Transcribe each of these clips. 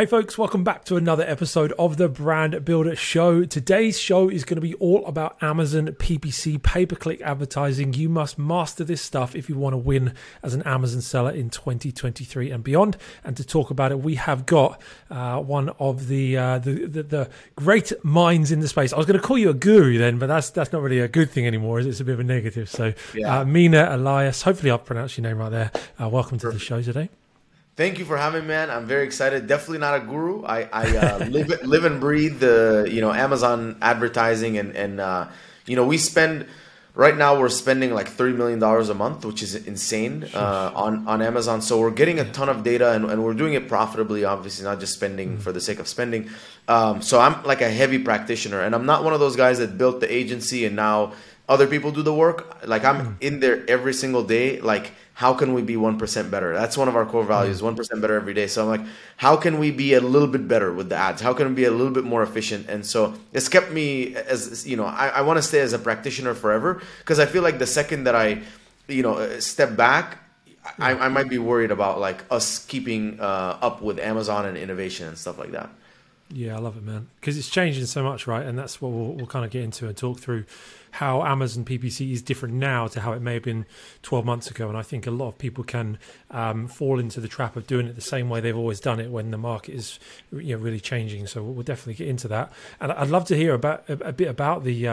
Hey folks, welcome back to another episode of the Brand Builder Show. Today's show is going to be all about Amazon PPC, pay-per-click advertising. You must master this stuff if you want to win as an Amazon seller in 2023 and beyond. And to talk about it, we have got one of the great minds in the space. I was going to call you a guru then, but that's not really a good thing anymore, is it? It's a bit of a negative. So yeah. Mina Elias, hopefully I've pronounced your name right there. Welcome to the show today. Thank you for having me, man. I'm very excited. Definitely not a guru. I live and breathe the Amazon advertising, and we're spending like $30 million a month, which is insane on Amazon. So we're getting a ton of data, and we're doing it profitably, obviously, not just spending for the sake of spending. So I'm like a heavy practitioner, and I'm not one of those guys that built the agency and now other people do the work. Like I'm in there every single day. Like, how can we be 1% better? That's one of our core values, 1% better every day. So I'm like, how can we be a little bit better with the ads? How can we be a little bit more efficient? And so it's kept me as, I want to stay as a practitioner forever, because I feel like the second that I, step back, I might be worried about like us keeping up with Amazon and innovation and stuff like that. Yeah, I love it, man, because it's changing so much, right? And that's what we'll kind of get into and talk through, how Amazon PPC is different now to how it may have been 12 months ago. And I think a lot of people can fall into the trap of doing it the same way they've always done it when the market is really changing. So we'll definitely get into that. And I'd love to hear about a bit about the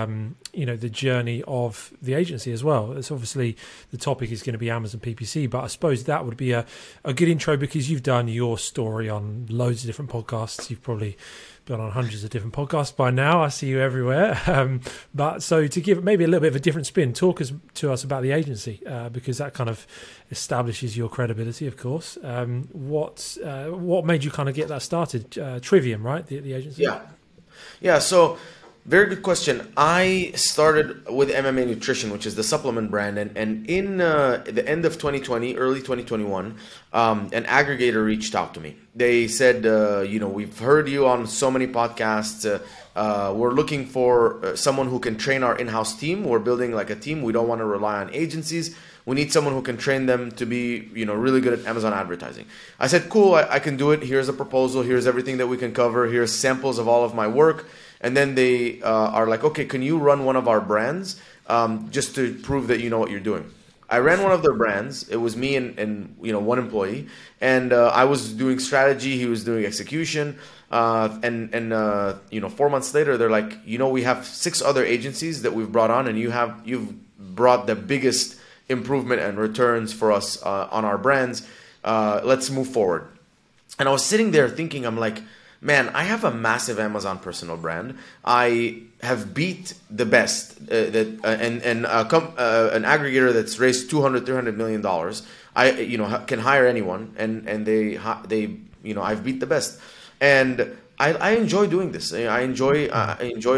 the journey of the agency as well. It's obviously, the topic is going to be Amazon PPC, but I suppose that would be a good intro, because you've done your story on loads of different podcasts. You've probably been on hundreds of different podcasts by now. I see you everywhere. But so to give maybe a little bit of a different spin, talk to us about the agency, because that kind of establishes your credibility, of course. What made you kind of get that started? Trivium, right? The agency. Yeah. So very good question. I started with MMA Nutrition, which is the supplement brand, and in the end of 2020, early 2021, an aggregator reached out to me. They said, we've heard you on so many podcasts. We're looking for someone who can train our in-house team. We're building like a team. We don't want to rely on agencies. We need someone who can train them to be, really good at Amazon advertising. I said, cool, I can do it. Here's a proposal. Here's everything that we can cover. Here's samples of all of my work. And then they are like, okay, can you run one of our brands just to prove that you know what you're doing? I ran one of their brands. It was me and one employee, and I was doing strategy. He was doing execution. And 4 months later, they're like, we have 6 other agencies that we've brought on, and you've brought the biggest improvement and returns for us on our brands. Let's move forward. And I was sitting there thinking, I'm like, man, I have a massive Amazon personal brand. I have beat the best an aggregator that's raised $200-300 million. I can hire anyone, and they I've beat the best, and I enjoy doing this. I enjoy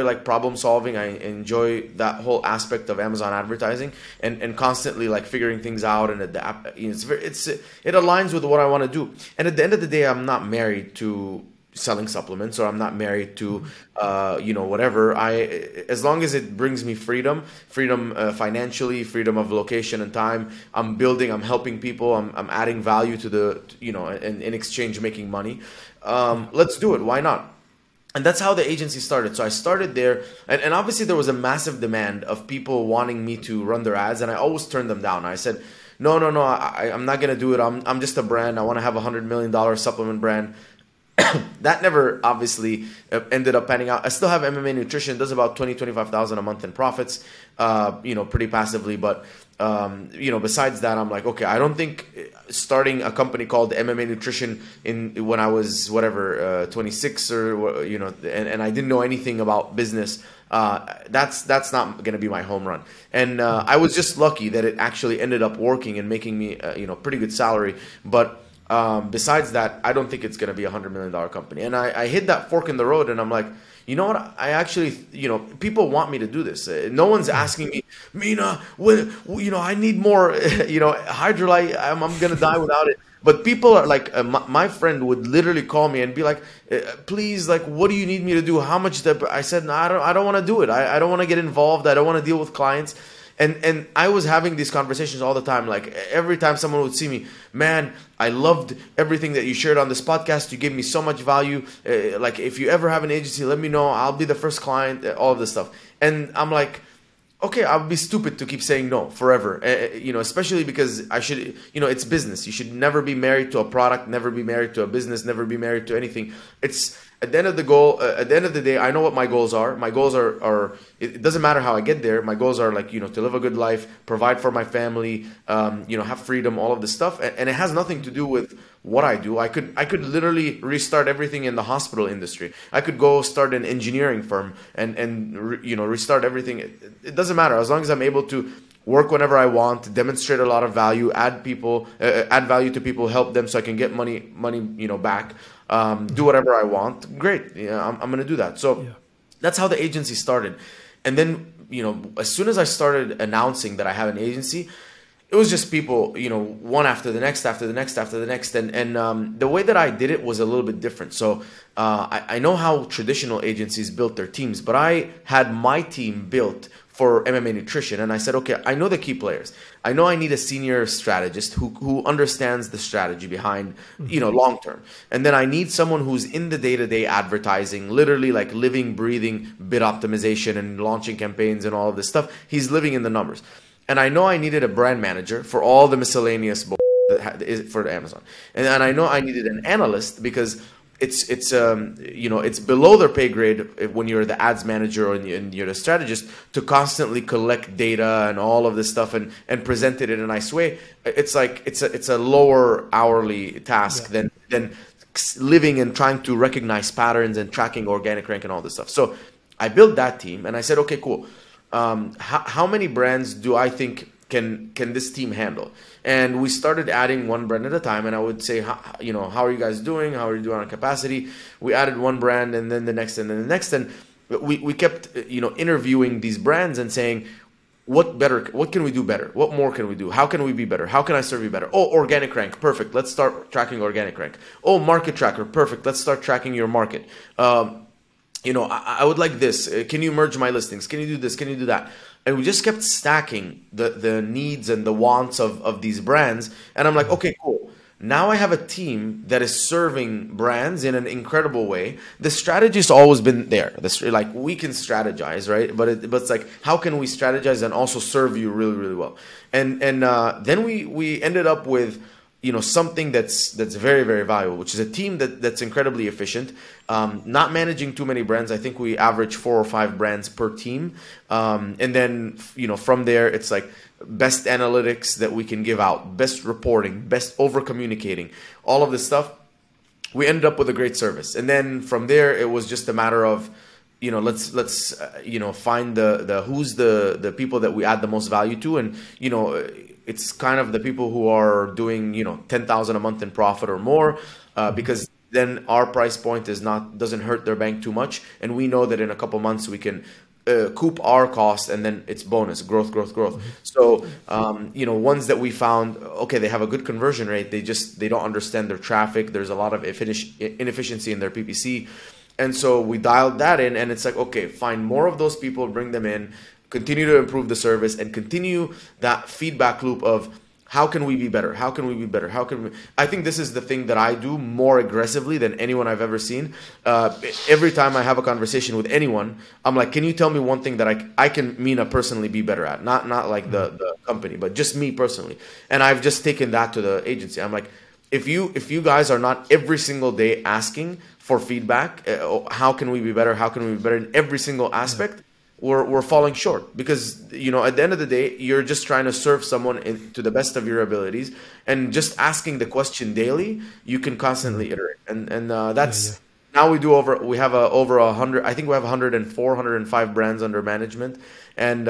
like problem solving. I enjoy that whole aspect of Amazon advertising and constantly like figuring things out and adapt. It aligns with what I want to do. And at the end of the day, I'm not married to selling supplements, or I'm not married to whatever. As long as it brings me freedom financially, freedom of location and time. I'm building. I'm helping people. I'm adding value to the and in exchange making money. Let's do it. Why not? And that's how the agency started. So I started there, and obviously there was a massive demand of people wanting me to run their ads, and I always turned them down. I said, no, I'm not going to do it. I'm just a brand. I want to have a $100 million supplement brand. That never obviously ended up panning out. I still have MMA Nutrition. Does about $20,000-25,000 a month in profits, pretty passively. But, besides that, I'm like, okay, I don't think starting a company called MMA Nutrition when I was 26 or, and I didn't know anything about business. That's not going to be my home run. And I was just lucky that it actually ended up working and making me, pretty good salary. But besides that, I don't think it's going to be a $100 million company. And I hit that fork in the road, and I'm like, you know what? I actually, people want me to do this. No one's asking me, Mina, I need more, Hydrolite. I'm going to die without it. But people are like, my friend would literally call me and be like, please, like, what do you need me to do? How much? I said, no, I don't want to do it. I don't want to get involved. I don't want to deal with clients. And I was having these conversations all the time. Like every time someone would see me, man, I loved everything that you shared on this podcast. You gave me so much value. Like if you ever have an agency, let me know. I'll be the first client, all of this stuff. And I'm like, okay, I would be stupid to keep saying no forever. You know, especially because I should, you know, it's business. You should never be married to a product, never be married to a business, never be married to anything. It's at the end of the goal. At the end of the day, I know what my goals are. My goals are it doesn't matter how I get there. My goals are like, you know, to live a good life, provide for my family, you know, have freedom, all of this stuff. And it has nothing to do with what I do. I could literally restart everything in the hospital industry. I could go start an engineering firm and you know, restart everything. It doesn't matter, as long as I'm able to work whenever I want, demonstrate a lot of value, add value to people, help them, so I can get money, you know, back. Do whatever I want. Great, yeah, I'm gonna do that. So yeah, that's how the agency started. And then, you know, as soon as I started announcing that I have an agency, it was just people, you know, one after the next. And the way that I did it was a little bit different. So I know how traditional agencies built their teams, but I had my team built for MMA Nutrition. And I said, okay, I know the key players. I know I need a senior strategist who understands the strategy behind, you know, long term. And then I need someone who's in the day-to-day advertising, literally like living, breathing bid optimization and launching campaigns and all of this stuff. He's living in the numbers. And I know I needed a brand manager for all the miscellaneous for Amazon, and I know I needed an analyst because it's you know, it's below their pay grade when you're the ads manager and you're the strategist to constantly collect data and all of this stuff and present it in a nice way. It's like it's a lower hourly task, yeah, than living and trying to recognize patterns and tracking organic rank and all this stuff. So I built that team and I said, okay, cool. How many brands do I think can this team handle? And we started adding one brand at a time. And I would say, you know, how are you guys doing? How are you doing on capacity? We added one brand and then the next and then the next. And we kept, you know, interviewing these brands and saying, what can we do better? What more can we do? How can we be better? How can I serve you better? Oh, organic rank. Perfect. Let's start tracking organic rank. Oh, market tracker. Perfect. Let's start tracking your market. You know, I would like this. Can you merge my listings? Can you do this? Can you do that? And we just kept stacking the needs and the wants of these brands. And I'm like, okay, cool. Now I have a team that is serving brands in an incredible way. The strategy's always been there. Like we can strategize, right? But it's like, how can we strategize and also serve you really, really well? And then we ended up with, you know, something that's very, very valuable, which is a team that's incredibly efficient, not managing too many brands. I think we average 4 or 5 brands per team. And then, you know, from there, it's like best analytics that we can give out, best reporting, best over-communicating, all of this stuff. We ended up with a great service. And then from there, it was just a matter of, you know, let's you know, find the people that we add the most value to. And, you know, it's kind of the people who are doing, you know, 10,000 a month in profit or more, because then our price point doesn't hurt their bank too much, and we know that in a couple months we can coop our cost, and then it's bonus growth. So you know, ones that we found, okay, they have a good conversion rate, they don't understand their traffic. There's a lot of inefficiency in their PPC, and so we dialed that in, and it's like, okay, find more of those people, bring them in. Continue to improve the service and continue that feedback loop of how can we be better? How can we be better? How can we? I think this is the thing that I do more aggressively than anyone I've ever seen. Every time I have a conversation with anyone, I'm like, can you tell me one thing that I can, Mina, personally be better at? Not like the company, but just me personally. And I've just taken that to the agency. I'm like, if you guys are not every single day asking for feedback, how can we be better? How can we be better in every single aspect? Yeah. We're falling short because, you know, at the end of the day, you're just trying to serve someone to the best of your abilities, and just asking the question daily, you can constantly iterate. And that's, yeah. Now we have over 100, I think we have 104, 105 brands under management, and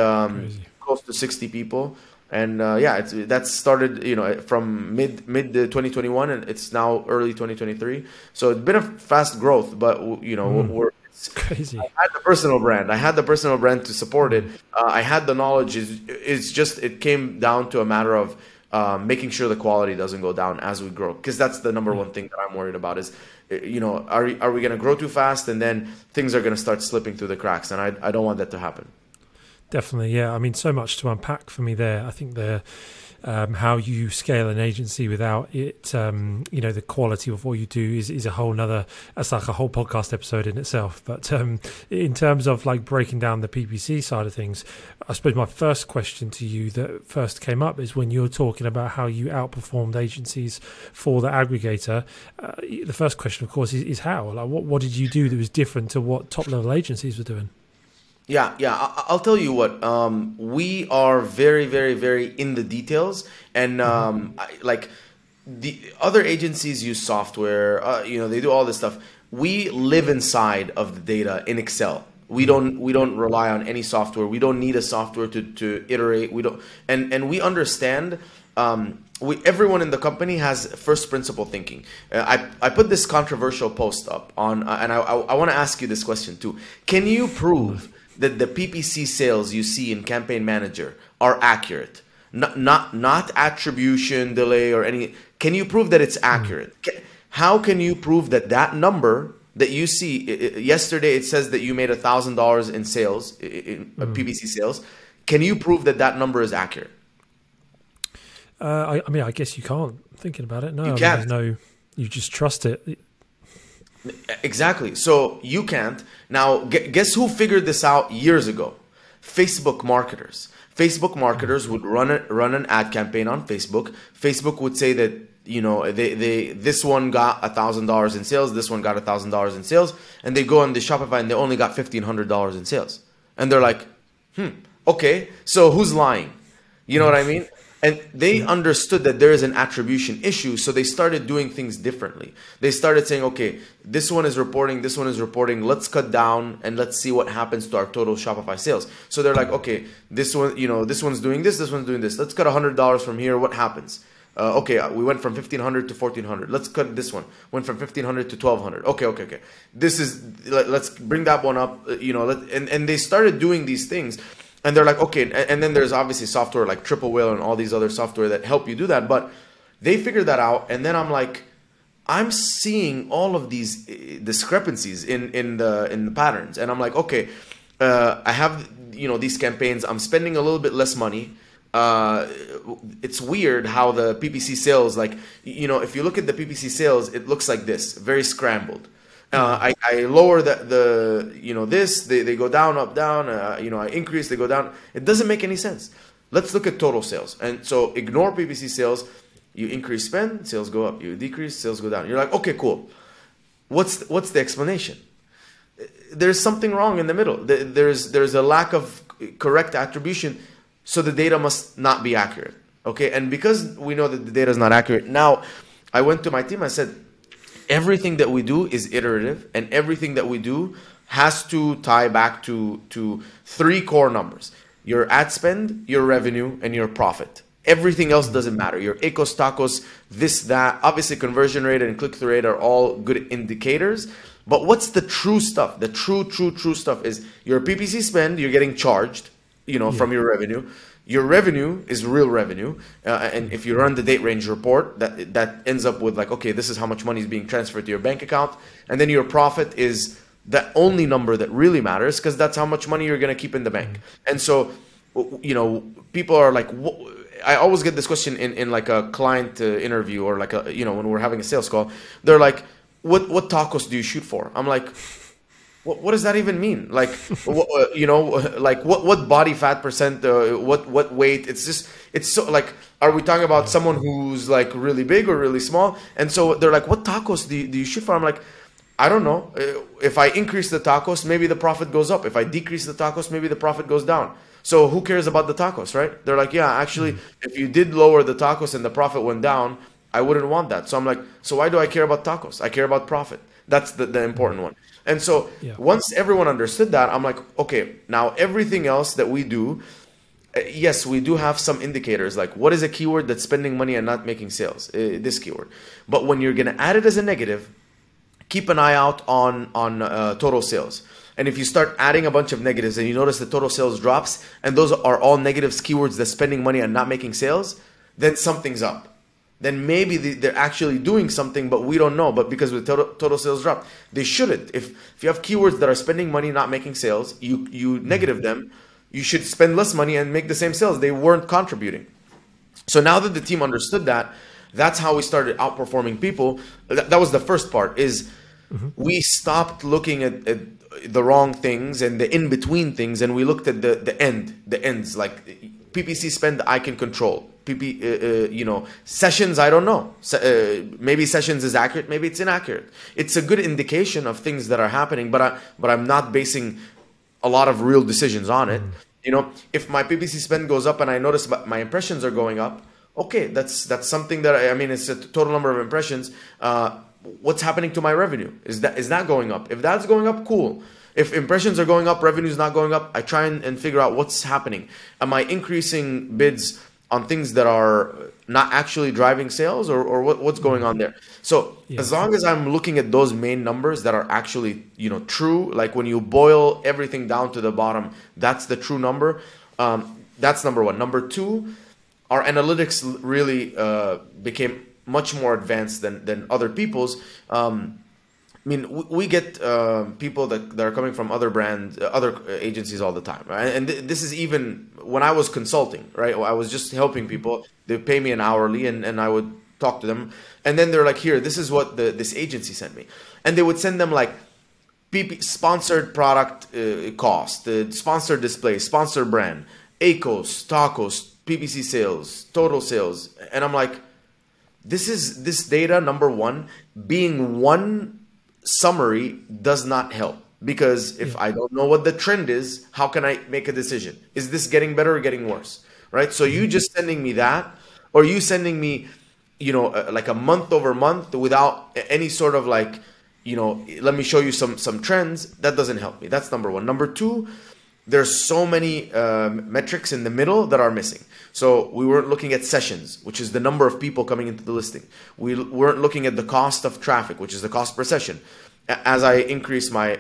close to 60 people. And yeah, that started, you know, from mid 2021, and it's now early 2023. So it's been a fast growth, but you know, we're, it's crazy. I had the personal brand. I had the personal brand to support it. I had the knowledge. It's just, it came down to a matter of making sure the quality doesn't go down as we grow, because that's the number one thing that I'm worried about is, you know, are we going to grow too fast and then things are going to start slipping through the cracks, and I don't want that to happen. Definitely, yeah. I mean, so much to unpack for me there. I think the how you scale an agency without it, you know, the quality of what you do is a whole nother, it's like a whole podcast episode in itself. But in terms of like breaking down the PPC side of things, I suppose my first question to you that first came up is when you're talking about how you outperformed agencies for the aggregator. The first question, of course, is how? Like, what did you do that was different to what top level agencies were doing? Yeah. I'll tell you what, we are very, very, very in the details. And like the other agencies use software, you know, they do all this stuff. We live inside of the data in Excel. We don't rely on any software. We don't need a software to iterate. We don't, and we understand, everyone in the company has first principle thinking. I put this controversial post up on, and I want to ask you this question too. Can you prove that the PPC sales you see in Campaign Manager are accurate? Not attribution, delay, or any. Can you prove that it's accurate? How can you prove that that number that you see, yesterday it says that you made $1,000 in sales, PPC sales. Can you prove that that number is accurate? I mean, I guess you can't. Thinking about it, no. You can't. No, you just trust it. Exactly. So you can't. Now, guess who figured this out years ago? Facebook marketers. Facebook marketers would run an ad campaign on Facebook. Facebook would say that, you know, this one got $1,000 in sales, this one got $1,000 in sales, and they go on the Shopify and they only got $1,500 in sales. And they're like, okay, so who's lying? You know what I mean? And they understood that there is an attribution issue, so they started doing things differently. They started saying, okay, this one is reporting, this one is reporting, let's cut down and let's see what happens to our total Shopify sales. So they're like, okay, this one, you know, this one's doing this, this one's doing this. Let's cut $100 from here, what happens? Okay, we went from 1,500 to 1,400. Let's cut this one. Went from 1,500 to 1,200. Okay. This is, let's bring that one up, you know, and they started doing these things. And they're like, okay, and then there's obviously software like Triple Whale and all these other software that help you do that. But they figured that out. And then I'm like, I'm seeing all of these discrepancies in the patterns. And I'm like, okay, I have, you know, these campaigns. I'm spending a little bit less money. It's weird how the PPC sales, like, you know, if you look at the PPC sales, it looks like this, very scrambled. I lower the you know, this, they go down, up, down, you know, I increase, they go down. It doesn't make any sense. Let's look at total sales. And so ignore PPC sales. You increase spend, sales go up. You decrease, sales go down. You're like, okay, cool. What's the explanation? There's something wrong in the middle. There's a lack of correct attribution. So the data must not be accurate. Okay. And because we know that the data is not accurate, now I went to my team, I said, everything that we do is iterative, and everything that we do has to tie back to three core numbers: your ad spend, your revenue, and your profit. Everything else doesn't matter. Your ACOS, TACOS, this, that. Obviously, conversion rate and click-through rate are all good indicators. But what's the true stuff? The true stuff is your PPC spend. You're getting charged, you know, from your revenue. Your revenue is real revenue, and if you run the date range report, that ends up with like, okay, this is how much money is being transferred to your bank account. And then your profit is the only number that really matters, because that's how much money you're going to keep in the bank. And so, you know, people are like, I always get this question in like a client interview, or like a, you know, when we're having a sales call, they're like, what tacos do you shoot for? I'm like, what does that even mean? Like, you know, like what body fat percent, what weight? It's just, it's so like, are we talking about someone who's like really big or really small? And so they're like, what tacos do you shoot for? I'm like, I don't know. If I increase the tacos, maybe the profit goes up. If I decrease the tacos, maybe the profit goes down. So who cares about the tacos, right? They're like, yeah, actually, if you did lower the tacos and the profit went down, I wouldn't want that. So I'm like, so why do I care about tacos? I care about profit. That's the important one. And so once everyone understood that, I'm like, okay, now everything else that we do, yes, we do have some indicators, like what is a keyword that's spending money and not making sales, this keyword. But when you're going to add it as a negative, keep an eye out on total sales. And if you start adding a bunch of negatives and you notice the total sales drops, and those are all negatives, keywords that's spending money and not making sales, then something's up. Then maybe they're actually doing something, but we don't know. But because the total sales dropped, they shouldn't. If you have keywords that are spending money, not making sales, you negative them, you should spend less money and make the same sales. They weren't contributing. So now that the team understood that, that's how we started outperforming people. That was the first part, is we stopped looking at the wrong things and the in-between things, and we looked at the ends, like PPC spend I can control. Sessions, I don't know. Maybe sessions is accurate, maybe it's inaccurate. It's a good indication of things that are happening, but I'm not basing a lot of real decisions on it. You know, if my PPC spend goes up and I notice my impressions are going up, okay, that's something that I mean, it's a total number of impressions. What's happening to my revenue? Is that going up? If that's going up, cool. If impressions are going up, revenue's not going up, I try and figure out what's happening. Am I increasing bids on things that are not actually driving sales, or what's going on there? So as long as I'm looking at those main numbers that are actually, you know, true, like when you boil everything down to the bottom, that's the true number. That's number one. Number two, our analytics really became much more advanced than other people's. I mean, we get people that are coming from other brands, other agencies all the time, right? And this is even when I was consulting, right? I was just helping people. They pay me an hourly, and I would talk to them. And then they're like, here, this is what this agency sent me. And they would send them like sponsored product cost, sponsored display, sponsored brand, ACOS, TACOS, PPC sales, total sales. And I'm like, this data, number one, being one summary does not help, because if I don't know what the trend is, how can I make a decision? Is this getting better or getting worse, right? So you just sending me that, or you sending me, you know, like a month over month without any sort of like, you know, let me show you some trends, that doesn't help me. That's number one. Number two, there's so many metrics in the middle that are missing. So we weren't looking at sessions, which is the number of people coming into the listing. We weren't looking at the cost of traffic, which is the cost per session. As I increase my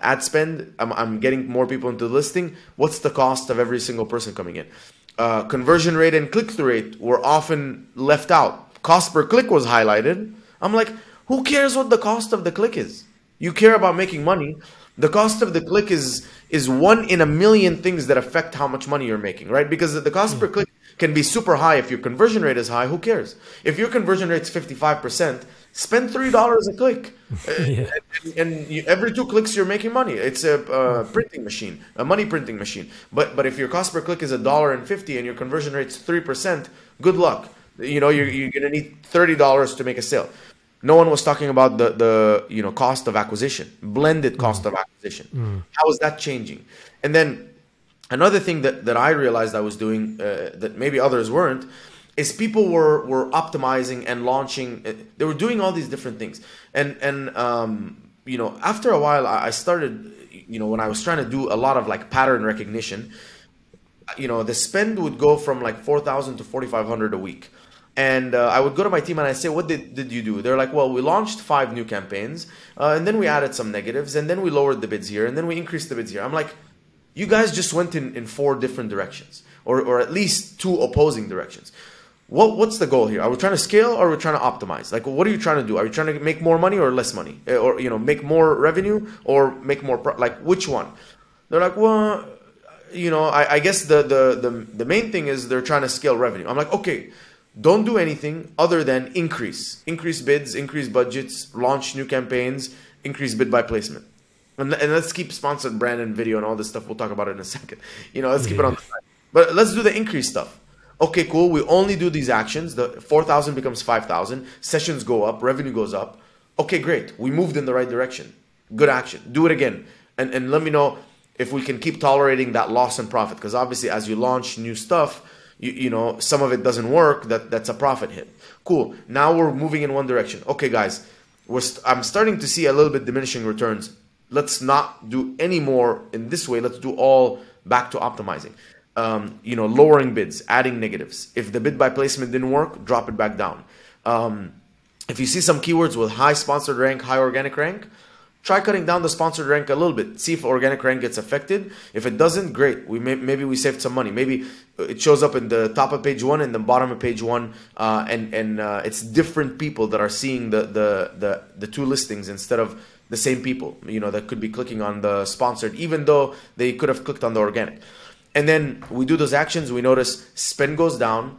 ad spend, I'm getting more people into the listing. What's the cost of every single person coming in? Conversion rate and click-through rate were often left out. Cost per click was highlighted. I'm like, who cares what the cost of the click is? You care about making money. The cost of the click is one in a million things that affect how much money you're making, right? Because the cost per click can be super high. If your conversion rate is high, who cares? If your conversion rate's 55%, spend $3 a click. And every 2 clicks you're making money. It's a money printing machine. But if your cost per click is $1.50 and your conversion rate's 3%, good luck. You know, you're gonna need $30 to make a sale. No one was talking about the cost of acquisition, blended cost of acquisition. How is that changing? And then another thing that I realized I was doing that maybe others weren't, is people were optimizing and launching. They were doing all these different things. And you know, after a while, I started, you know, when I was trying to do a lot of like pattern recognition, you know, the spend would go from like 4,000 to 4,500 a week. And I would go to my team and I say, what did you do? They're like, well, we launched 5 new campaigns, and then we added some negatives, and then we lowered the bids here, and then we increased the bids here. I'm like, you guys just went in 4 different directions, or at least 2 opposing directions. What's the goal here? Are we trying to scale, or are we trying to optimize? Like, what are you trying to do? Are you trying to make more money or less money? Or, you know, make more revenue or make more like, which one? They're like, well, you know, I guess the main thing is they're trying to scale revenue. I'm like, okay. Don't do anything other than increase bids, increase budgets, launch new campaigns, increase bid by placement. And let's keep sponsored brand and video and all this stuff. We'll talk about it in a second. You know, let's keep it on the side. But let's do the increase stuff. Okay, cool. We only do these actions. The 4,000 becomes 5,000. Sessions go up. Revenue goes up. Okay, great. We moved in the right direction. Good action. Do it again. And let me know if we can keep tolerating that loss and profit. Because obviously as you launch new stuff, you know, some of it doesn't work, that's a profit hit. Cool, now we're moving in one direction. Okay, guys, I'm starting to see a little bit diminishing returns. Let's not do any more in this way. Let's do all back to optimizing. You know, lowering bids, adding negatives. If the bid by placement didn't work, drop it back down. If you see some keywords with high sponsored rank, high organic rank, try cutting down the sponsored rank a little bit. See if organic rank gets affected. If it doesn't, great. Maybe we saved some money. Maybe it shows up in the top of page 1 and the bottom of page 1, it's different people that are seeing the 2 listings instead of the same people, you know, that could be clicking on the sponsored, even though they could have clicked on the organic. And then we do those actions. We notice spend goes down,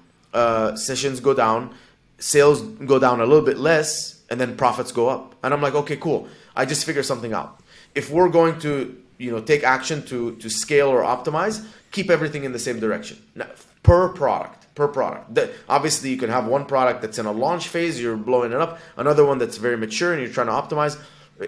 sessions go down, sales go down a little bit less, and then profits go up. And I'm like, okay, cool. I just figured something out. If we're going to, you know, take action to scale or optimize, keep everything in the same direction. Now, per product. Obviously, you can have one product that's in a launch phase, you're blowing it up, another one that's very mature and you're trying to optimize.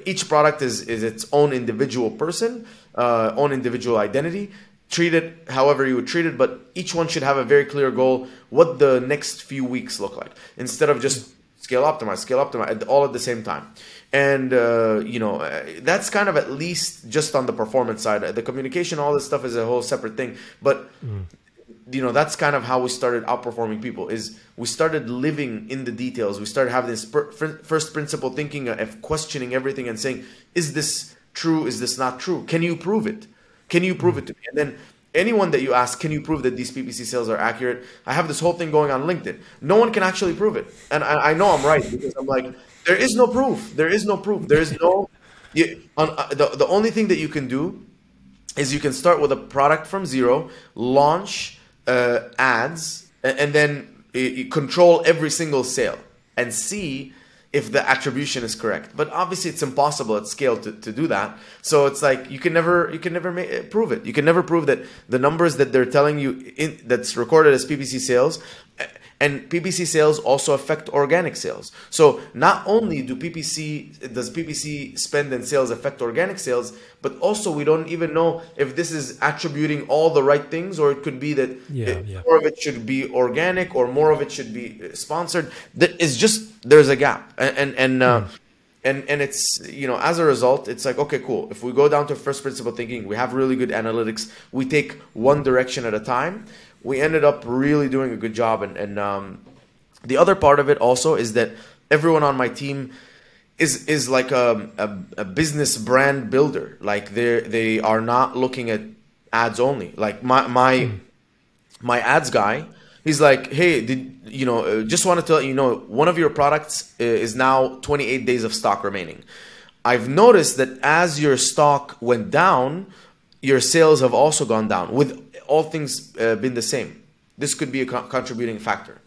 Each product is its own individual person, own individual identity. Treat it however you would treat it, but each one should have a very clear goal, what the next few weeks look like, instead of just scale optimize, all at the same time. And, you know, that's kind of at least just on the performance side. The communication, all this stuff is a whole separate thing. But, you know, that's kind of how we started outperforming people, is we started living in the details. We started having this first principle thinking of questioning everything and saying, is this true? Is this not true? Can you prove it? Can you prove it to me? And then anyone that you ask, can you prove that these PPC sales are accurate? I have this whole thing going on LinkedIn. No one can actually prove it. And I know I'm right, because I'm like, there is no proof. There is no proof. There is no, the only thing that you can do is you can start with a product from zero, launch ads, and then control every single sale and see if the attribution is correct. But obviously it's impossible at scale to do that. So it's like, you can never prove it. You can never prove that the numbers that they're telling you that's recorded as PPC sales, and PPC sales also affect organic sales. So not only does PPC spend and sales affect organic sales, but also we don't even know if this is attributing all the right things, or it could be that more of it should be organic or more of it should be sponsored. It's just, there's a gap. And it's, you know, as a result, it's like, okay, cool. If we go down to first principle thinking, we have really good analytics. We take one direction at a time. We ended up really doing a good job. And the other part of it also is that everyone on my team is like a business brand builder. Like they are not looking at ads only. Like my ads guy, he's like, hey, just wanted to let you know, one of your products is now 28 days of stock remaining. I've noticed that as your stock went down, your sales have also gone down, with all things been the same. This could be a contributing factor.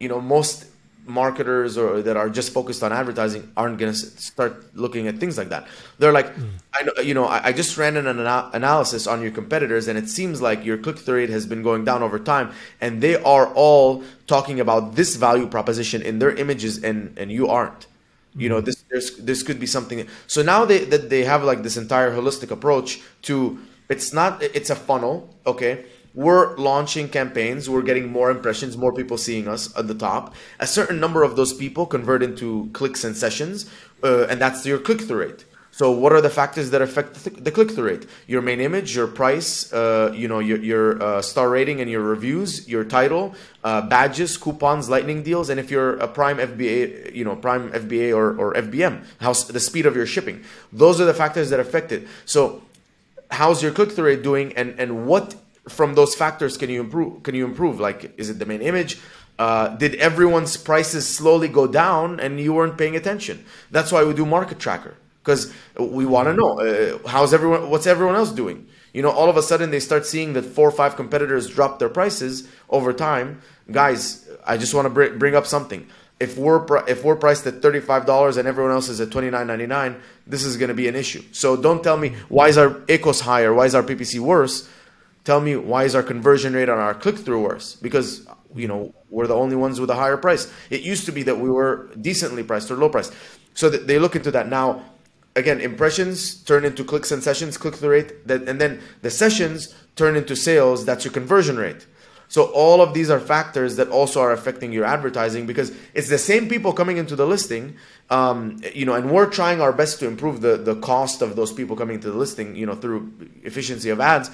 You know, most marketers or that are just focused on advertising aren't going to start looking at things like that. They're like, I just ran an analysis on your competitors, and it seems like your click-through rate has been going down over time, and they are all talking about this value proposition in their images, and you aren't. You know, this could be something. So now they have like this entire holistic approach to, it's a funnel. Okay, we're launching campaigns, we're getting more impressions, more people seeing us at the top. A certain number of those people convert into clicks and sessions, and that's your click-through rate. So what are the factors that affect the click-through rate? Your main image, your price, your star rating and your reviews, your title, badges, coupons, lightning deals, and if you're a prime FBA or FBM, the speed of your shipping. Those are the factors that affect it. So how's your click-through rate doing, and what from those factors can you improve? Like, is it the main image? Did everyone's prices slowly go down and you weren't paying attention? That's why we do Market Tracker. Because we want to know, what's everyone else doing? You know, all of a sudden they start seeing that 4 or 5 competitors drop their prices over time. Guys, I just want to bring up something. If we're priced at $35 and everyone else is at $29.99, this is going to be an issue. So don't tell me, why is our ACOS higher? Why is our PPC worse? Tell me, why is our conversion rate on our click-through worse? Because, you know, we're the only ones with a higher price. It used to be that we were decently priced or low priced. So they look into that now. Again, impressions turn into clicks and sessions, click-through rate, and then the sessions turn into sales, that's your conversion rate. So all of these are factors that also are affecting your advertising, because it's the same people coming into the listing, you know, and we're trying our best to improve the cost of those people coming into the listing, you know, through efficiency of ads.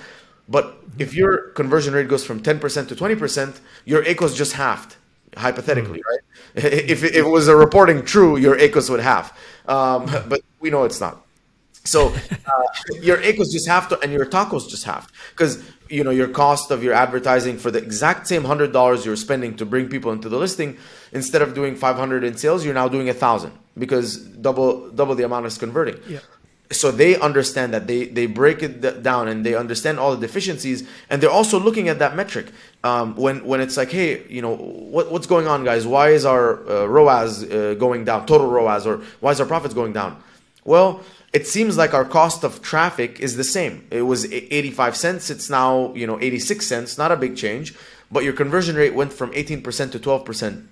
But if your conversion rate goes from 10% to 20%, your ACOS just halved, hypothetically, right? If it was a reporting true, your ACOS would halve. But we know it's not. So your ACOS just halved and your tacos just halved, because you know your cost of your advertising for the exact same $100 you're spending to bring people into the listing, instead of doing 500 in sales, you're now doing 1,000, because double the amount is converting. Yeah. So they understand that, they break it down and they understand all the deficiencies, and they're also looking at that metric. When it's like, hey, you know, what's going on, guys? Why is our ROAS going down, total ROAS, or why is our profits going down? Well, it seems like our cost of traffic is the same. It was 85 cents. It's now, you know, 86 cents, not a big change, but your conversion rate went from 18% to 12%.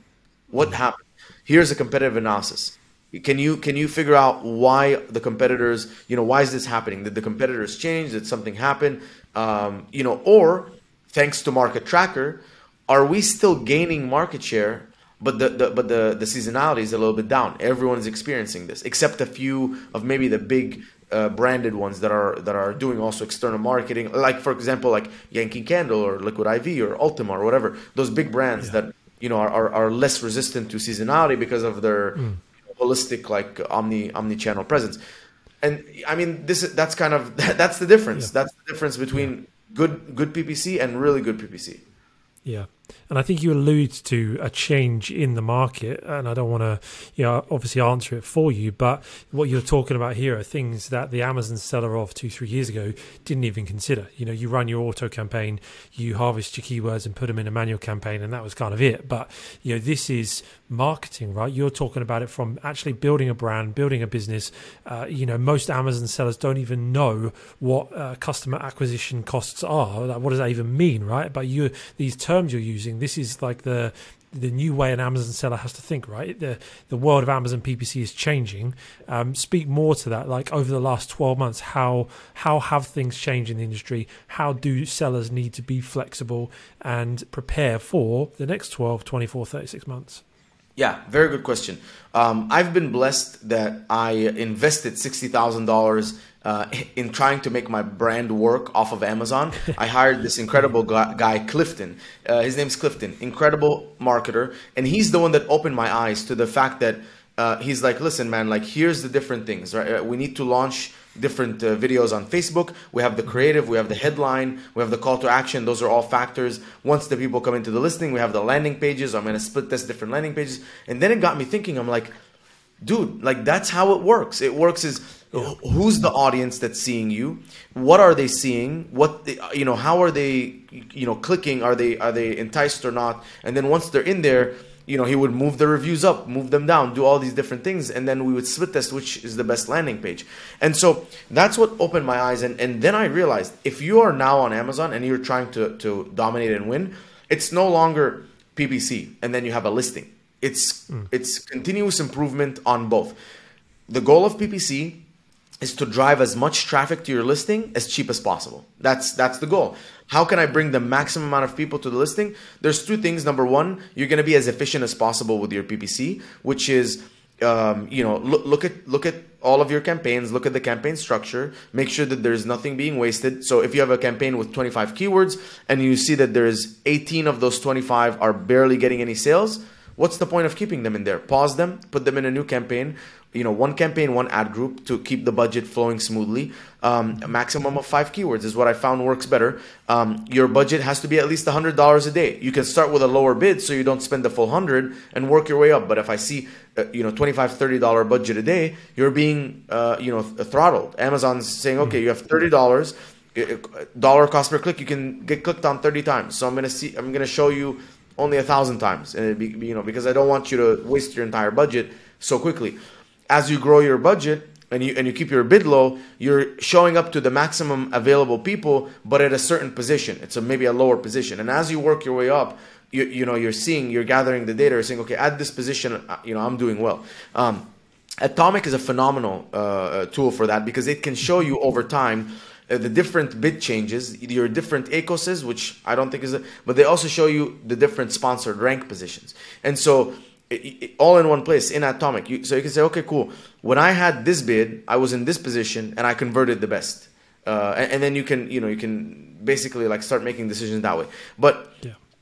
What happened? Here's a competitive analysis. Can you figure out why the competitors, you know, why is this happening? Did the competitors change? Did something happen? You know, or thanks to Market Tracker, are we still gaining market share? But the seasonality is a little bit down. Everyone's experiencing this, except a few of maybe the big branded ones that are doing also external marketing. Like, for example, like Yankee Candle or Liquid IV or Ultima or whatever. Those big brands that, you know, are less resistant to seasonality because of their holistic, like omni-channel presence. And I mean, that's kind of, that's the difference. Yeah. That's the difference between good PPC and really good PPC. Yeah. And I think you allude to a change in the market, and I don't want to, you know, obviously answer it for you, but what you're talking about here are things that the Amazon seller of 2-3 years ago didn't even consider. You know, you run your auto campaign, you harvest your keywords and put them in a manual campaign, and that was kind of it. But, you know, this is marketing, right? You're talking about it from actually building a brand, building a business. You know, most Amazon sellers don't even know what customer acquisition costs are. Like, what does that even mean, right? But these terms you're using, this is like the new way an Amazon seller has to think, right? The world of Amazon PPC is changing. Speak more to that, like over the last 12 months, how have things changed in the industry? How do sellers need to be flexible and prepare for the next 12, 24, 36 months? Yeah, very good question. I've been blessed that I invested $60,000 in trying to make my brand work off of Amazon. I hired this incredible guy, Clifton. His name's Clifton, incredible marketer. And he's the one that opened my eyes to the fact that he's like, listen, man, like, here's the different things, right? We need to launch different videos on Facebook. We have the creative, we have the headline, we have the call to action. Those are all factors. Once the people come into the listing, we have the landing pages. I'm going to split test different landing pages. And then it got me thinking, I'm like, dude, like, that's how it works. It works is, who's the audience that's seeing you? What are they seeing? You know, how are they, you know, clicking? Are they enticed or not? And then once they're in there, you know, he would move the reviews up, move them down, do all these different things. And then we would split test which is the best landing page. And so that's what opened my eyes. And then I realized, if you are now on Amazon and you're trying to dominate and win, it's no longer PPC and then you have a listing. It's continuous improvement on both. The goal of PPC is to drive as much traffic to your listing as cheap as possible. That's the goal. How can I bring the maximum amount of people to the listing? There's two things. Number one, you're going to be as efficient as possible with your PPC, which is, you know, look at all of your campaigns, look at the campaign structure, make sure that there's nothing being wasted. So if you have a campaign with 25 keywords and you see that there's 18 of those 25 are barely getting any sales, what's the point of keeping them in there? Pause them, put them in a new campaign. You know, one campaign, one ad group to keep the budget flowing smoothly. A maximum of 5 keywords is what I found works better. Your budget has to be at least $100 a day. You can start with a lower bid so you don't spend the full 100 and work your way up. But if I see, you know, $25, $30 budget a day, you're being, you know, throttled. Amazon's saying, okay, you have $30, dollar cost per click. You can get clicked on 30 times. So I'm gonna show you only 1,000 times, and you know, because I don't want you to waste your entire budget so quickly. As you grow your budget and you keep your bid low, you're showing up to the maximum available people, but at a certain position. It's maybe a lower position. And as you work your way up, you know, you're gathering the data, you're saying, okay, at this position, you know, I'm doing well. Atomic is a phenomenal tool for that, because it can show you over time the different bid changes, your different ACOSs, which I don't think is, but they also show you the different sponsored rank positions. And so, all in one place in Atomic. So you can say, okay, cool. When I had this bid, I was in this position and I converted the best. And then you can basically like start making decisions that way. But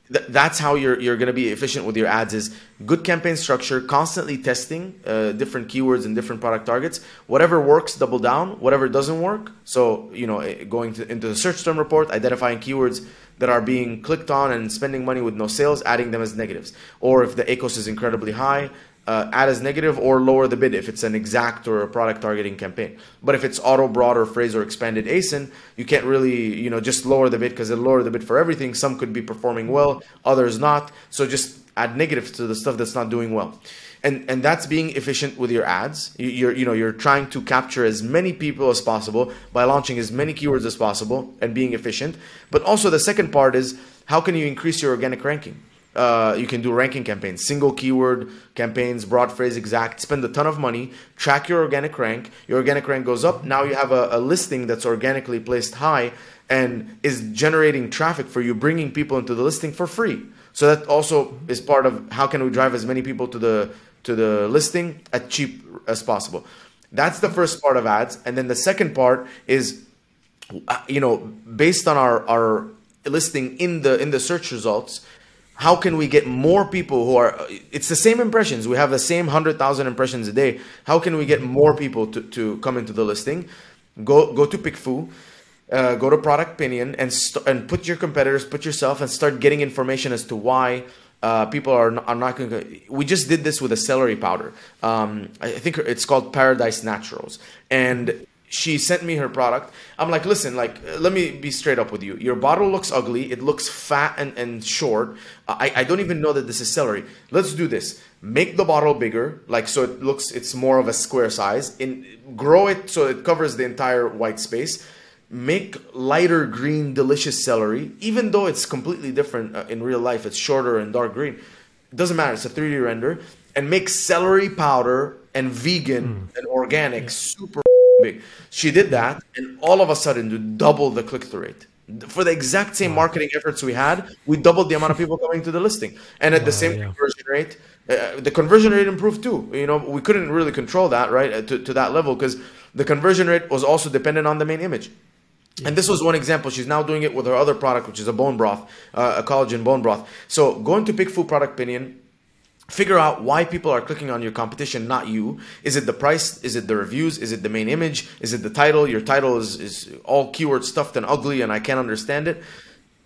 That's how you're going to be efficient with your ads, is good campaign structure, constantly testing different keywords and different product targets. Whatever works, double down. Whatever doesn't work, so you know, going into the search term report, identifying keywords that are being clicked on and spending money with no sales, adding them as negatives. Or if the ACOS is incredibly high, add as negative or lower the bid if it's an exact or a product targeting campaign. But if it's auto, broad, or phrase or expanded ASIN, you can't really, you know, just lower the bid, because it'll lower the bid for everything. Some could be performing well, others not. So just add negative to the stuff that's not doing well. And that's being efficient with your ads. You're trying to capture as many people as possible by launching as many keywords as possible and being efficient. But also the second part is, how can you increase your organic ranking? You can do ranking campaigns, single keyword campaigns, broad phrase, exact. Spend a ton of money, track your organic rank. Your organic rank goes up. Now you have a listing that's organically placed high and is generating traffic for you, bringing people into the listing for free. So that also is part of how can we drive as many people to the listing at cheap as possible. That's the first part of ads. And then the second part is, you know, based on our listing in the search results, how can we get more people who are, it's the same impressions. We have the same 100,000 impressions a day. How can we get more people to come into the listing? Go to PickFu, go to Product Pinion, and put your competitors, put yourself, and start getting information as to why people are not going to. We just did this with a celery powder. I think it's called Paradise Naturals. And she sent me her product. I'm like, listen, like, let me be straight up with you. Your bottle looks ugly. It looks fat and short. I don't even know that this is celery. Let's do this. Make the bottle bigger, like, so it looks, it's more of a square size. Grow it so it covers the entire white space. Make lighter green, delicious celery, even though it's completely different in real life. It's shorter and dark green. It doesn't matter. It's a 3D render. And make celery powder and vegan and organic, super big. She did that, and all of a sudden, you double the click-through rate. For the exact same marketing efforts we had, we doubled the amount of people coming to the listing, and at the same conversion rate, the conversion rate improved too. You know, we couldn't really control that, right, to that level, because the conversion rate was also dependent on the main image. And this was one example. She's now doing it with her other product, which is a bone broth, a collagen bone broth. So going to PickFu, Product Pinion, figure out why people are clicking on your competition, not you. Is it the price? Is it the reviews? Is it the main image? Is it the title? Your title is all keyword stuffed and ugly and I can't understand it.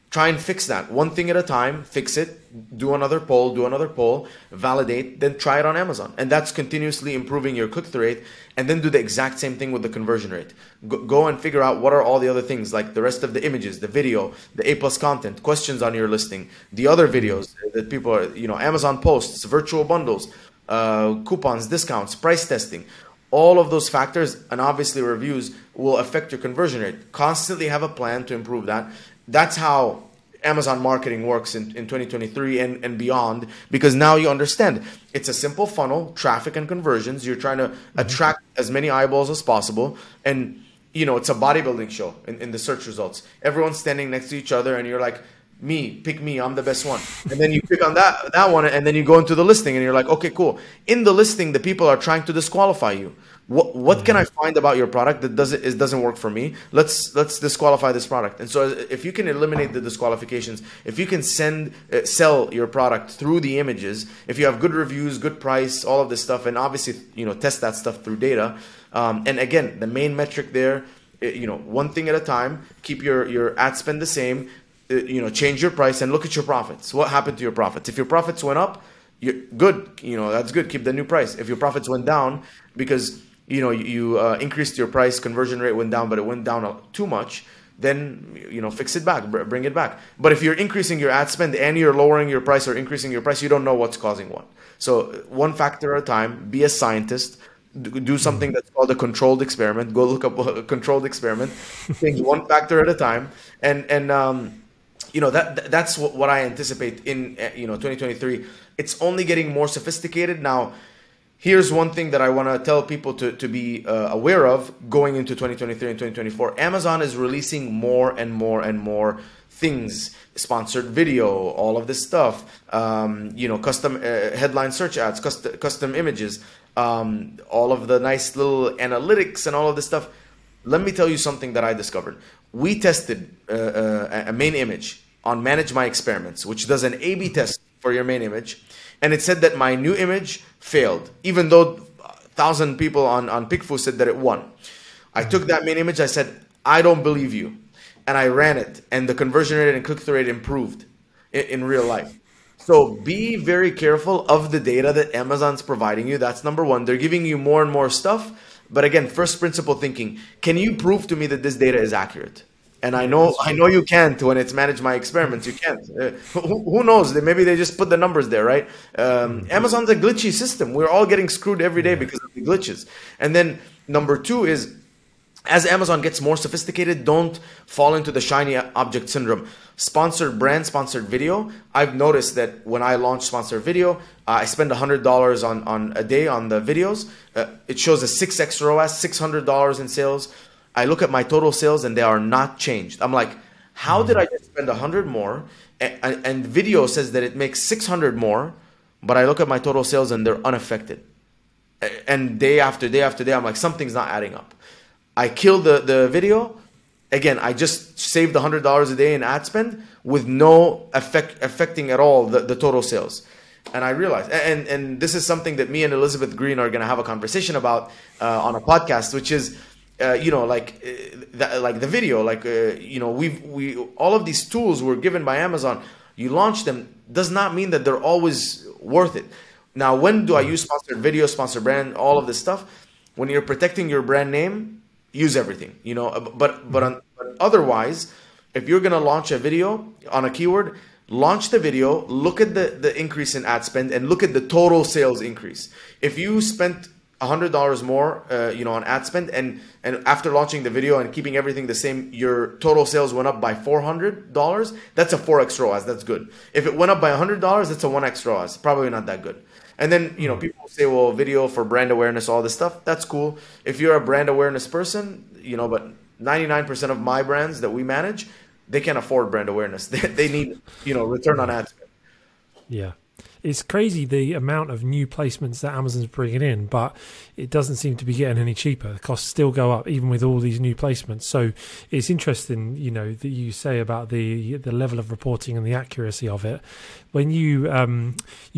Try and fix that. One thing at a time, fix it, do another poll, validate, then try it on Amazon. And that's continuously improving your click-through rate. And then do the exact same thing with the conversion rate. Go and figure out what are all the other things, like the rest of the images, the video, the A+ content, questions on your listing, the other videos that people are, you know, Amazon posts, virtual bundles, coupons, discounts, price testing. All of those factors, and obviously reviews, will affect your conversion rate. Constantly have a plan to improve that. That's how Amazon marketing works in 2023 and beyond, because now you understand it's a simple funnel, traffic and conversions. You're trying to attract as many eyeballs as possible. And, you know, it's a bodybuilding show in the search results. Everyone's standing next to each other and you're like, me, pick me, I'm the best one. And then you click on that one, and then you go into the listing and you're like, okay, cool. In the listing, the people are trying to disqualify you. What can I find about your product that doesn't work for me? Let's disqualify this product. And so if you can eliminate the disqualifications, if you can sell your product through the images, if you have good reviews, good price, all of this stuff, and obviously, you know, test that stuff through data. And again, the main metric there, you know, one thing at a time. Keep your ad spend the same. You know, change your price and look at your profits. What happened to your profits? If your profits went up, you're good. You know, that's good. Keep the new price. If your profits went down because you know, you increased your price, conversion rate went down, but it went down too much, then, you know, fix it back, bring it back. But if you're increasing your ad spend and you're lowering your price or increasing your price, you don't know what's causing what. So one factor at a time, be a scientist, do something that's called a controlled experiment. Go look up a controlled experiment, think one factor at a time. And you know, that's what I anticipate in, you know, 2023. It's only getting more sophisticated now. Here's one thing that I want to tell people to be aware of going into 2023 and 2024. Amazon is releasing more and more and more things, sponsored video, all of this stuff, you know, custom headline search ads, custom images, all of the nice little analytics and all of this stuff. Let me tell you something that I discovered. We tested a main image on Manage My Experiments, which does an A/B test for your main image, and it said that my new image failed, even though 1,000 people on PickFu said that it won. I took that main image, I said, I don't believe you. And I ran it, and the conversion rate and click-through rate improved in real life. So be very careful of the data that Amazon's providing you. That's number one. They're giving you more and more stuff. But again, first principle thinking, can you prove to me that this data is accurate? And I know you can't when it's Manage My Experiments. You can't. Who knows? Maybe they just put the numbers there, right? Amazon's a glitchy system. We're all getting screwed every day because of the glitches. And then number two is, as Amazon gets more sophisticated, don't fall into the shiny object syndrome. Sponsored brand, sponsored video. I've noticed that when I launch sponsored video, I spend $100 on a day on the videos. It shows a 6x ROAS, $600 in sales. I look at my total sales and they are not changed. I'm like, how did I just spend 100 more? And video says that it makes 600 more, but I look at my total sales and they're unaffected. And day after day after day, I'm like, something's not adding up. I killed the video. Again, I just saved $100 a day in ad spend with no affecting at all the total sales. And I realized, and this is something that me and Elizabeth Green are going to have a conversation about on a podcast, which is, the video, we all of these tools were given by Amazon. You launch them does not mean that they're always worth it. Now, when do I use sponsored video, sponsored brand, all of this stuff? When you're protecting your brand name, use everything, but otherwise, if you're going to launch a video on a keyword, launch the video, look at the increase in ad spend and look at the total sales increase. If you spent $100 more, on ad spend and after launching the video and keeping everything the same, your total sales went up by $400. That's a 4x ROAS. That's good. If it went up by $100, that's a 1x ROAS. Probably not that good. And then, people say, well, video for brand awareness, all this stuff. That's cool. If you're a brand awareness person, but 99% of my brands that we manage, they can't afford brand awareness. They need, return on ad spend. Yeah. It's crazy the amount of new placements that Amazon's bringing in, but it doesn't seem to be getting any cheaper. The costs still go up, even with all these new placements. So it's interesting, that you say about the level of reporting and the accuracy of it. When you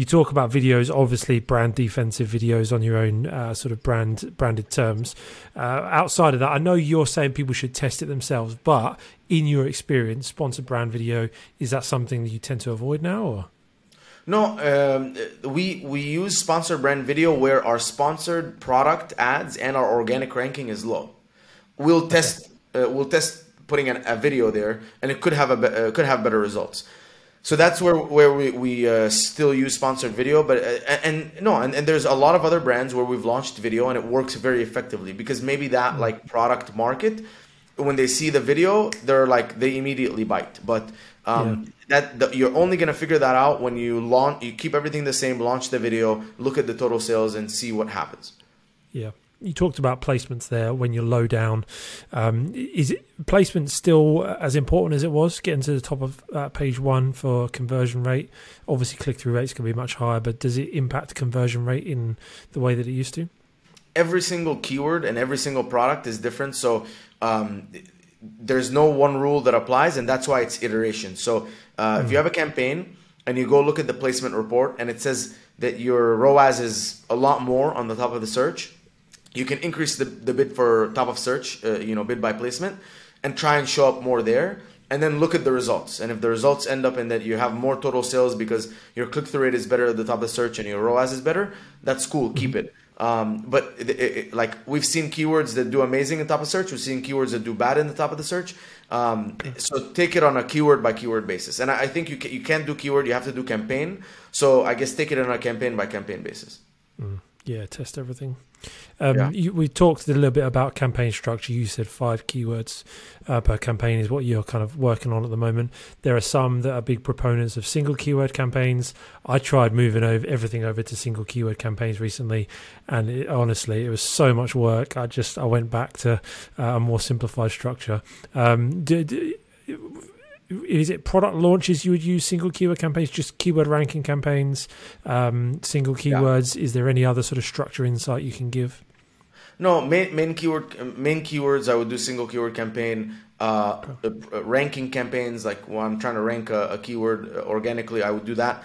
talk about videos, obviously brand defensive videos on your own sort of branded terms. Outside of that, I know you're saying people should test it themselves, but in your experience, sponsored brand video, is that something that you tend to avoid now, or? No, we use sponsored brand video where our sponsored product ads and our organic ranking is low. We'll test putting a video there, and it could have better results. So that's where we still use sponsored video, but there's a lot of other brands where we've launched video and it works very effectively because maybe that like product market, when they see the video, they're like they immediately bite, but. You're only going to figure that out when you launch. You keep everything the same, launch the video, look at the total sales and see what happens. Yeah. You talked about placements there when you're low down. Is placement still as important as it was? Getting to the top of page one for conversion rate. Obviously click-through rates can be much higher, but does it impact conversion rate in the way that it used to? Every single keyword and every single product is different. So, there's no one rule that applies, and that's why it's iteration. So if you have a campaign and you go look at the placement report and it says that your ROAS is a lot more on the top of the search, you can increase the bid for top of search, bid by placement, and try and show up more there, and then look at the results. And if the results end up in that you have more total sales because your click-through rate is better at the top of the search and your ROAS is better, that's cool, keep it. But we've seen keywords that do amazing in the top of search. We've seen keywords that do bad in the top of the search. So take it on a keyword by keyword basis. And I think you can't do keyword. You have to do campaign. So I guess take it on a campaign by campaign basis. Yeah, test everything. We talked a little bit about campaign structure. You said 5 keywords per campaign is what you're kind of working on at the moment. There are some that are big proponents of single keyword campaigns. I tried moving everything over to single keyword campaigns recently, and honestly, it was so much work. I went back to a more simplified structure. Is it product launches you would use single keyword campaigns, just keyword ranking campaigns, single keywords? Yeah. Is there any other sort of structure insight you can give? No, main keywords. I would do single keyword campaign, ranking campaigns. Like when I'm trying to rank a keyword organically, I would do that.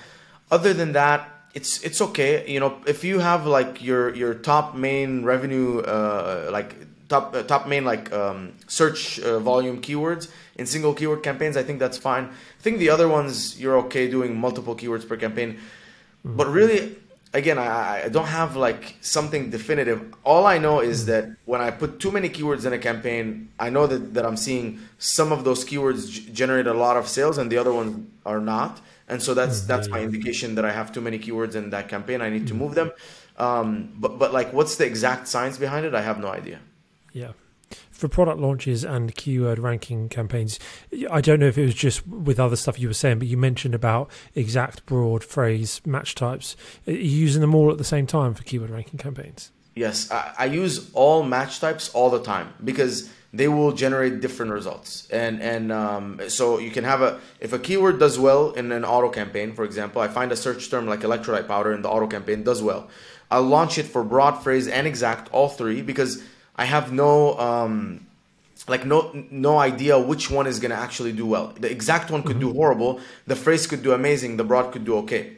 Other than that, it's okay. You know, if you have like your top main revenue, search volume keywords in single keyword campaigns, I think that's fine. I think the other ones you're okay doing multiple keywords per campaign, but really. Again, I don't have like something definitive. All I know is that when I put too many keywords in a campaign, I know that I'm seeing some of those keywords generate a lot of sales and the other ones are not. And so that's my indication that I have too many keywords in that campaign. I need to move them. But like, what's the exact science behind it? I have no idea. Yeah. For product launches and keyword ranking campaigns, I don't know if it was just with other stuff you were saying, but you mentioned about exact, broad, phrase, match types. Are you using them all at the same time for keyword ranking campaigns? Yes, I use all match types all the time because they will generate different results. And so you can have if a keyword does well in an auto campaign, for example, I find a search term like electrolyte powder in the auto campaign does well. I'll launch it for broad, phrase, and exact, all three, because I have no idea which one is going to actually do well. The exact one could do horrible. The phrase could do amazing. The broad could do okay.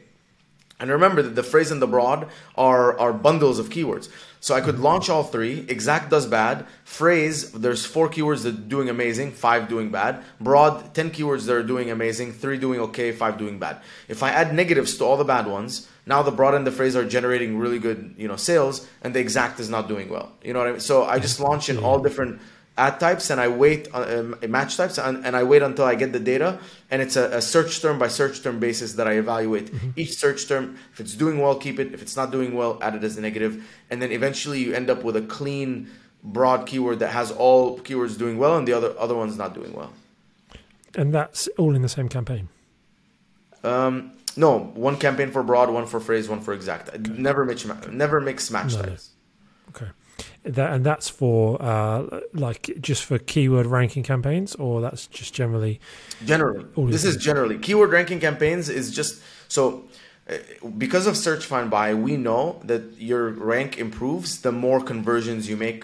And remember that the phrase and the broad are bundles of keywords. So I could launch all three. Exact does bad. Phrase, there's 4 keywords that are doing amazing, 5 doing bad. Broad, 10 keywords that are doing amazing, 3 doing okay, 5 doing bad. If I add negatives to all the bad ones, now the broad and the phrase are generating really good, sales, and the exact is not doing well. You know what I mean? So I just launch in all different ad types, and I wait match types, and I wait until I get the data, and it's a search term by search term basis that I evaluate each search term. If it's doing well, keep it. If it's not doing well, add it as a negative, and then eventually you end up with a clean, broad keyword that has all keywords doing well and the other ones not doing well. And that's all in the same campaign. No, one campaign for broad, one for phrase, one for exact. Okay. Never mix match types. No. Okay. And that's for just for keyword ranking campaigns, or that's just generally? Generally. This is generally. Keyword ranking campaigns is just so because of search find buy, we know that your rank improves the more conversions you make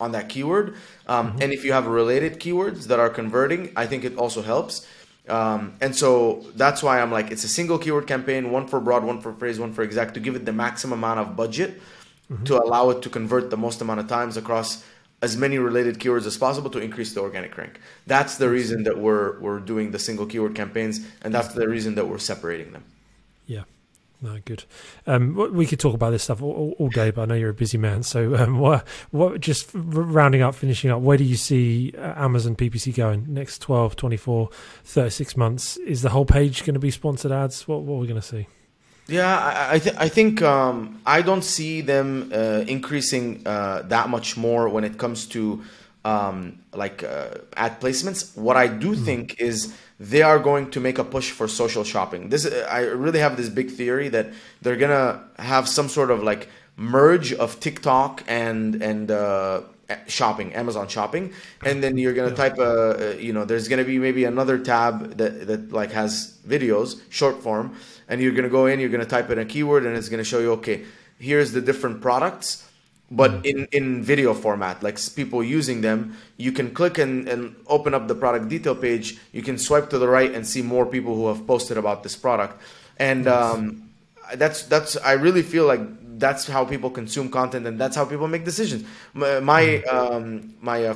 on that keyword. And if you have related keywords that are converting, I think it also helps. And so that's why I'm like, it's a single keyword campaign, one for broad, one for phrase, one for exact, to give it the maximum amount of budget to allow it to convert the most amount of times across as many related keywords as possible to increase the organic rank. That's the reason that we're doing the single keyword campaigns, and that's the reason that we're separating them. Yeah. No, good. We could talk about this stuff all day, but I know you're a busy man. So just rounding up, finishing up, where do you see Amazon PPC going next 12, 24, 36 months? Is the whole page going to be sponsored ads? What are we going to see? Yeah, I think I don't see them increasing that much more when it comes to ad placements. What I do think is they are going to make a push for social shopping. I really have this big theory that they're going to have some sort of like merge of TikTok and shopping, Amazon shopping. And then you're going to type there's going to be maybe another tab that like has videos, short form, and you're going to go in, you're going to type in a keyword, and it's going to show you, okay, here's the different products, but in video format, like people using them. You can click and open up the product detail page. You can swipe to the right and see more people who have posted about this product. And that's I really feel like that's how people consume content, and that's how people make decisions. My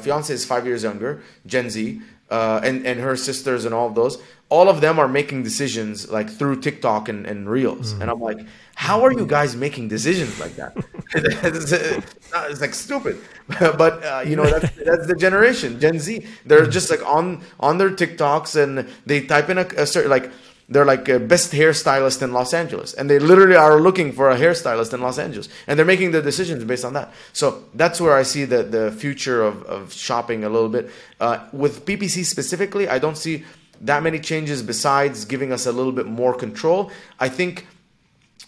fiance is 5 years younger, Gen Z, and her sisters and all of those. All of them are making decisions like through TikTok and Reels. And I'm like, how are you guys making decisions like that? It's like stupid. But, that's the generation, Gen Z. They're just like on their TikToks, and they type in a certain, like, they're like best hairstylist in Los Angeles. And they literally are looking for a hairstylist in Los Angeles. And they're making their decisions based on that. So that's where I see the future of shopping a little bit. With PPC specifically, I don't see that many changes besides giving us a little bit more control. I think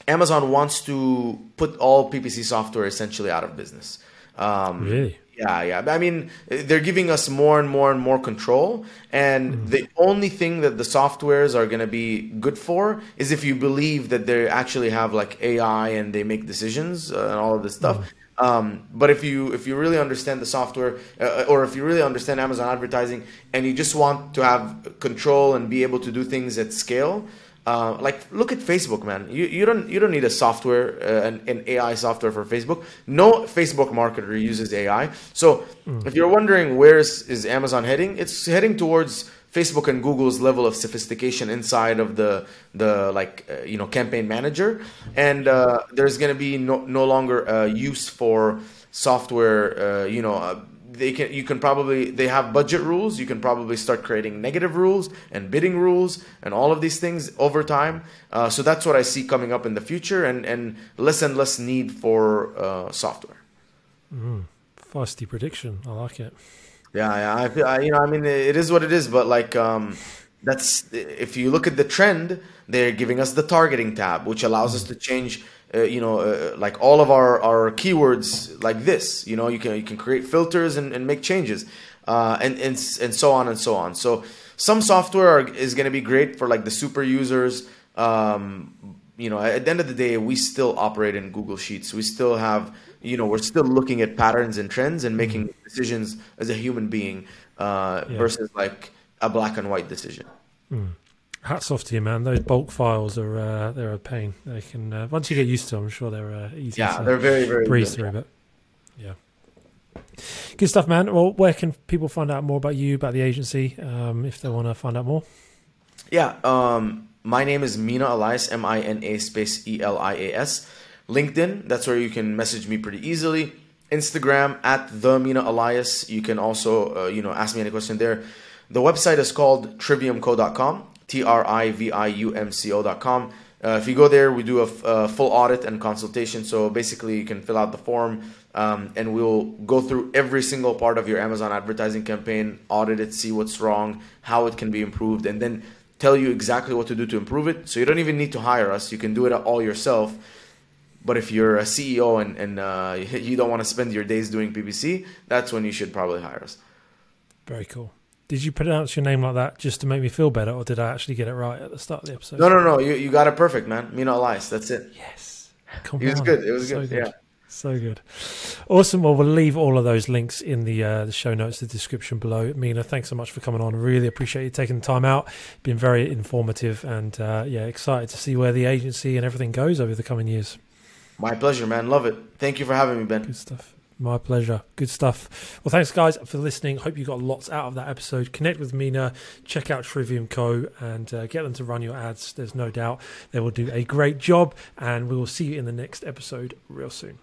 Amazon wants to put all PPC software essentially out of business. Really? Yeah. I mean, they're giving us more and more control. And the only thing that the softwares are going to be good for is if you believe that they actually have like AI and they make decisions and all of this stuff. But if you really understand the software, or if you really understand Amazon advertising, and you just want to have control and be able to do things at scale, like look at Facebook, man. You don't need a software, an AI software for Facebook. No Facebook marketer uses AI. So if you're wondering where is Amazon heading, it's heading towards Facebook and Google's level of sophistication inside of the campaign manager, and there's going to be no longer use for software. They have budget rules. You can probably start creating negative rules and bidding rules and all of these things over time. So that's what I see coming up in the future, and less need for software. Feisty prediction. I like it. Yeah. I mean, it is what it is. But that's, if you look at the trend, they're giving us the targeting tab, which allows us to change, all of our keywords like this. You can create filters and make changes, and so on and so on. So some software is going to be great for like the super users. At the end of the day, we still operate in Google Sheets. We still have. We're still looking at patterns and trends and making decisions as a human being versus like a black and white decision. Hats off to you, man. Those bulk files they're a pain. They can once you get used to them, I'm sure they're easy. Yeah, they're very, very breeze through. But yeah, good stuff, man. Well, where can people find out more about you, about the agency, if they want to find out more? Yeah, my name is Mina Elias, MINA ELIAS. LinkedIn, that's where you can message me pretty easily. Instagram @TheMinaElias. You can also, ask me any question there. The website is called triviumco.com, TRIVIUMCO.com. If you go there, we do a full audit and consultation. So basically, you can fill out the form, and we'll go through every single part of your Amazon advertising campaign, audit it, see what's wrong, how it can be improved, and then tell you exactly what to do to improve it. So you don't even need to hire us. You can do it all yourself. But if you're a CEO and you don't want to spend your days doing PPC, that's when you should probably hire us. Very cool. Did you pronounce your name like that just to make me feel better, or did I actually get it right at the start of the episode? No. You got it perfect, man. Mina Elias. That's it. Yes. It was good. It was so good. Yeah. So good. Awesome. Well, we'll leave all of those links in the show notes, the description below. Mina, thanks so much for coming on. Really appreciate you taking the time out. Been very informative, and excited to see where the agency and everything goes over the coming years. My pleasure, man. Love it. Thank you for having me, Ben. Good stuff. My pleasure. Good stuff. Well, thanks, guys, for listening. Hope you got lots out of that episode. Connect with Mina. Check out Trivium Co. and get them to run your ads. There's no doubt they will do a great job, and we will see you in the next episode real soon.